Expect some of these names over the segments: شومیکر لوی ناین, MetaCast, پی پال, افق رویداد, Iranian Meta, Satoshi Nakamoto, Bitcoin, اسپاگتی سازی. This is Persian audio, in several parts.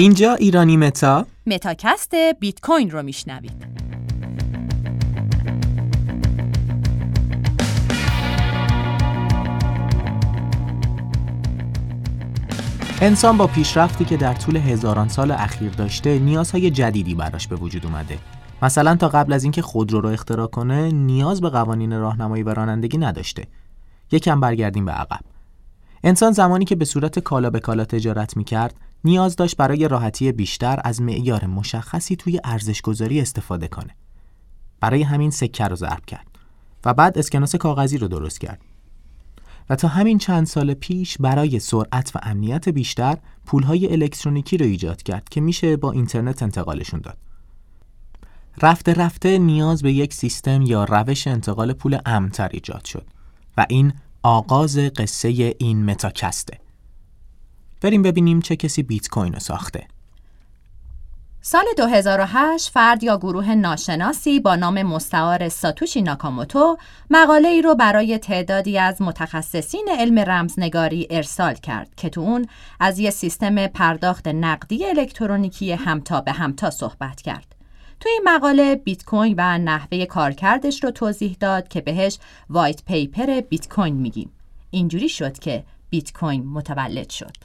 اینجا ایرانی متا متاکست بیت کوین رو میشنوید. انسان با پیشرفتی که در طول هزاران سال اخیر داشته، نیازهای جدیدی براش به وجود اومده. مثلا تا قبل از اینکه خودرو رو اختراع کنه، نیاز به قوانین راهنمایی و رانندگی نداشته. یکم برگردیم به عقب. انسان زمانی که به صورت کالا به کالا تجارت می‌کرد، نیاز داشت برای راحتی بیشتر از معیار مشخصی توی ارزش‌گذاری استفاده کنه. برای همین سکه رو ضرب کرد و بعد اسکناس کاغذی رو درست کرد. و تا همین چند سال پیش برای سرعت و امنیت بیشتر پولهای الکترونیکی رو ایجاد کرد که میشه با اینترنت انتقالشون داد. رفته رفته نیاز به یک سیستم یا روش انتقال پول امن‌تر ایجاد شد و این آغاز قصه این متاکسته. بریم ببینیم چه کسی بیت کوین رو ساخته. سال 2008 فرد یا گروه ناشناسی با نام مستعار ساتوشی ناکاموتو مقاله ای رو برای تعدادی از متخصصین علم رمزنگاری ارسال کرد که تو اون از یه سیستم پرداخت نقدی الکترونیکی همتا به همتا صحبت کرد. توی این مقاله بیت کوین و نحوه کارکردش رو توضیح داد که بهش وایت پیپر بیت کوین میگیم. اینجوری شد که بیت کوین متولد شد.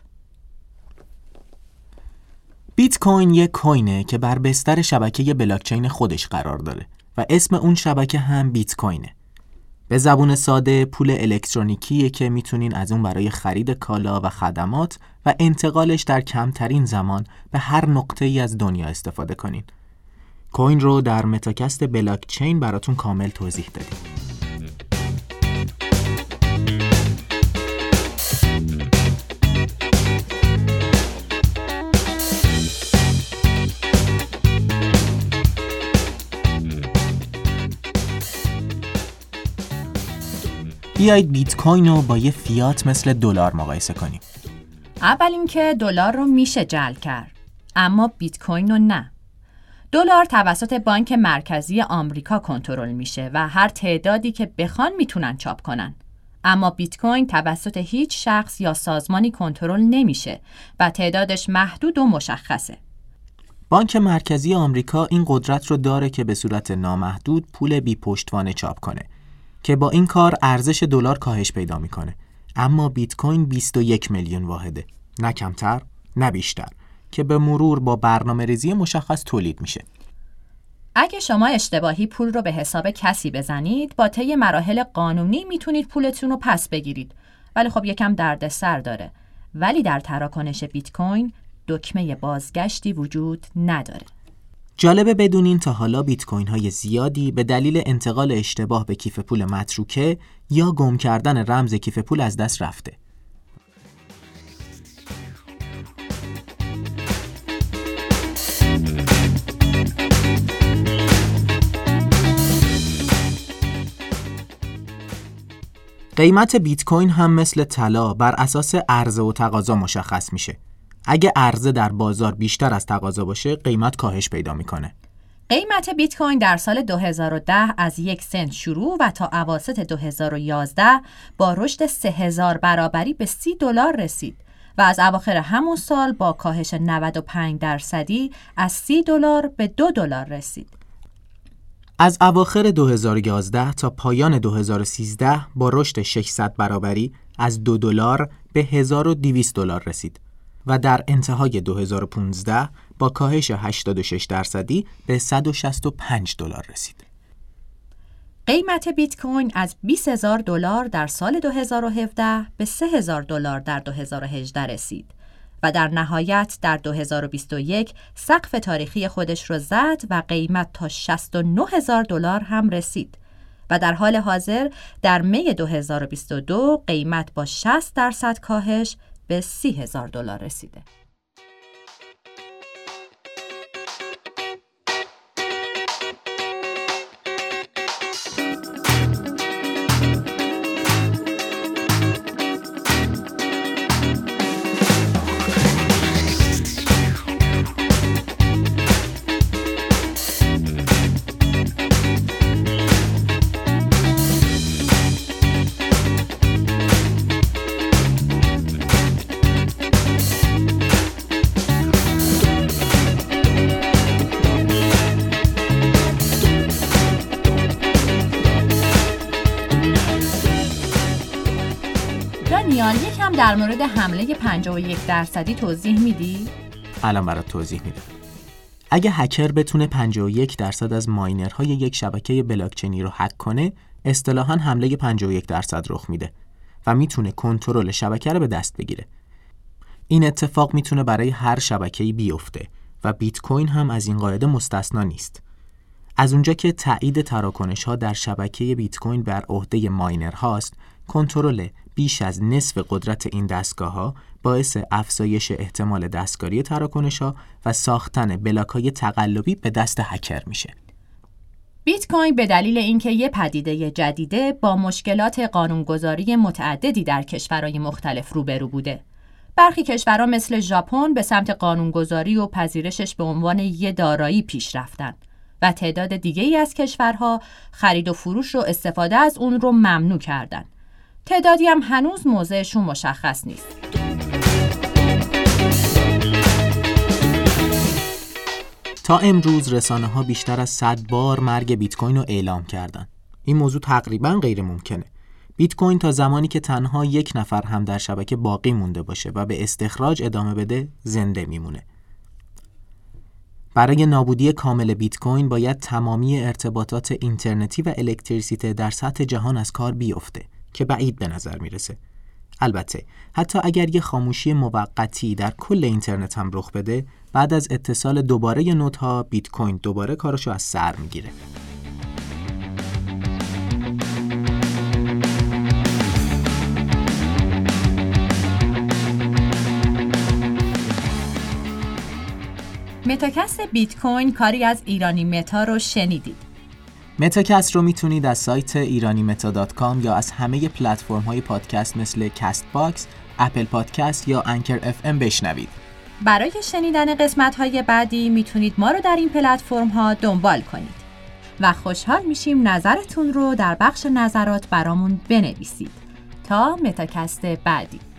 بیت کوین یک کوینه که بر بستر شبکه بلاکچین خودش قرار داره و اسم اون شبکه هم بیت کوینه. به زبون ساده پول الکترونیکیه که میتونین از اون برای خرید کالا و خدمات و انتقالش در کمترین زمان به هر نقطه‌ای از دنیا استفاده کنین. کوین رو در متاکست بلاکچین براتون کامل توضیح دادیم. بیایید بیت کوین رو با یه فیات مثل دلار مقایسه کنیم. اول اینکه دلار رو میشه جعل کرد، اما بیت کوین رو نه. دلار توسط بانک مرکزی آمریکا کنترل میشه و هر تعدادی که بخوان میتونن چاپ کنن. اما بیت کوین توسط هیچ شخص یا سازمانی کنترل نمیشه و تعدادش محدود و مشخصه. بانک مرکزی آمریکا این قدرت رو داره که به صورت نامحدود پول بی پشتوانه چاپ کنه که با این کار ارزش دلار کاهش پیدا میکنه. اما بیت کوین 21 میلیون واحده، نه کمتر نه بیشتر، که به مرور با برنامه‌ریزی مشخص تولید میشه. اگه شما اشتباهی پول رو به حساب کسی بزنید، با طی مراحل قانونی میتونید پولتون رو پس بگیرید. ولی خب یکم دردسر داره. ولی در تراکنش بیت کوین دکمه بازگشتی وجود نداره. جالبه بدونین تا حالا بیت کوین‌های زیادی به دلیل انتقال اشتباه به کیف پول متروکه یا گم کردن رمز کیف پول از دست رفته. قیمت بیت کوین هم مثل طلا بر اساس عرضه و تقاضا مشخص میشه. اگه عرضه در بازار بیشتر از تقاضا باشه، قیمت کاهش پیدا میکنه. قیمت بیت کوین در سال 2010 از 1 سنت شروع و تا اواسط 2011 با رشد 3000 برابری به $30 رسید و از اواخر همون سال با کاهش 95% از $30 به $2 رسید. از اواخر 2011 تا پایان 2013 با رشد 600 برابری از $2 به $1200 رسید و در انتهای 2015 با کاهش 86% به $165 رسید. قیمت بیت کوین از $20,000 در سال 2017 به $3,000 در 2018 رسید و در نهایت در 2021 سقف تاریخی خودش رو زد و قیمت تا $69,000 هم رسید و در حال حاضر در می 2022 قیمت با 60% کاهش به $30,000 رسیده. ایرانیان یکم در مورد حمله 51% توضیح میدی؟ الان برات توضیح میدم. اگه هکر بتونه 51% از ماینرهای یک شبکه بلاکچینی رو هک کنه، اصطلاحاً حمله 51% رخ میده و میتونه کنترل شبکه رو به دست بگیره. این اتفاق میتونه برای هر شبکه‌ای بیفته و بیت کوین هم از این قاعده مستثنا نیست. از اونجا که تایید تراکنش‌ها در شبکه بیت کوین بر عهده ماینرهاست، کنترل بیش از نصف قدرت این دستگاه‌ها باعث افزایش احتمال دستکاری تراکنش‌ها و ساختن بلاک‌های تقلبی به دست هکر میشه. بیت کوین به دلیل اینکه یک پدیده جدیده با مشکلات قانونگذاری متعددی در کشورهای مختلف روبرو بوده. برخی کشورها مثل ژاپن به سمت قانونگذاری و پذیرشش به عنوان یک دارایی پیش رفتن و تعداد دیگه‌ای از کشورها خرید و فروش و استفاده از اون رو ممنوع کردن. تعدادی هم هنوز موضعشون مشخص نیست. تا امروز رسانه‌ها بیشتر از 100 بار مرگ بیت کوین رو اعلام کردن. این موضوع تقریباً غیر ممکنه. بیت کوین تا زمانی که تنها یک نفر هم در شبکه باقی مونده باشه و به استخراج ادامه بده، زنده میمونه. برای نابودی کامل بیت کوین باید تمامی ارتباطات اینترنتی و الکتریسیته در سطح جهان از کار بیفته که بعید به نظر میرسه. البته حتی اگر یه خاموشی موقتی در کل اینترنت هم رخ بده، بعد از اتصال دوباره نودها بیت کوین دوباره کارشو از سر میگیره. متاکست بیت کوین کاری از ایرانی متا رو شنیدید. متاکست رو میتونید از سایت iranianmeta.com یا از همه پلتفرم‌های پادکست مثل کاست باکس، اپل پادکست یا انکر FM بشنوید. برای شنیدن قسمت‌های بعدی میتونید ما رو در این پلتفرم‌ها دنبال کنید و خوشحال میشیم نظرتون رو در بخش نظرات برامون بنویسید. تا متاکست بعدی.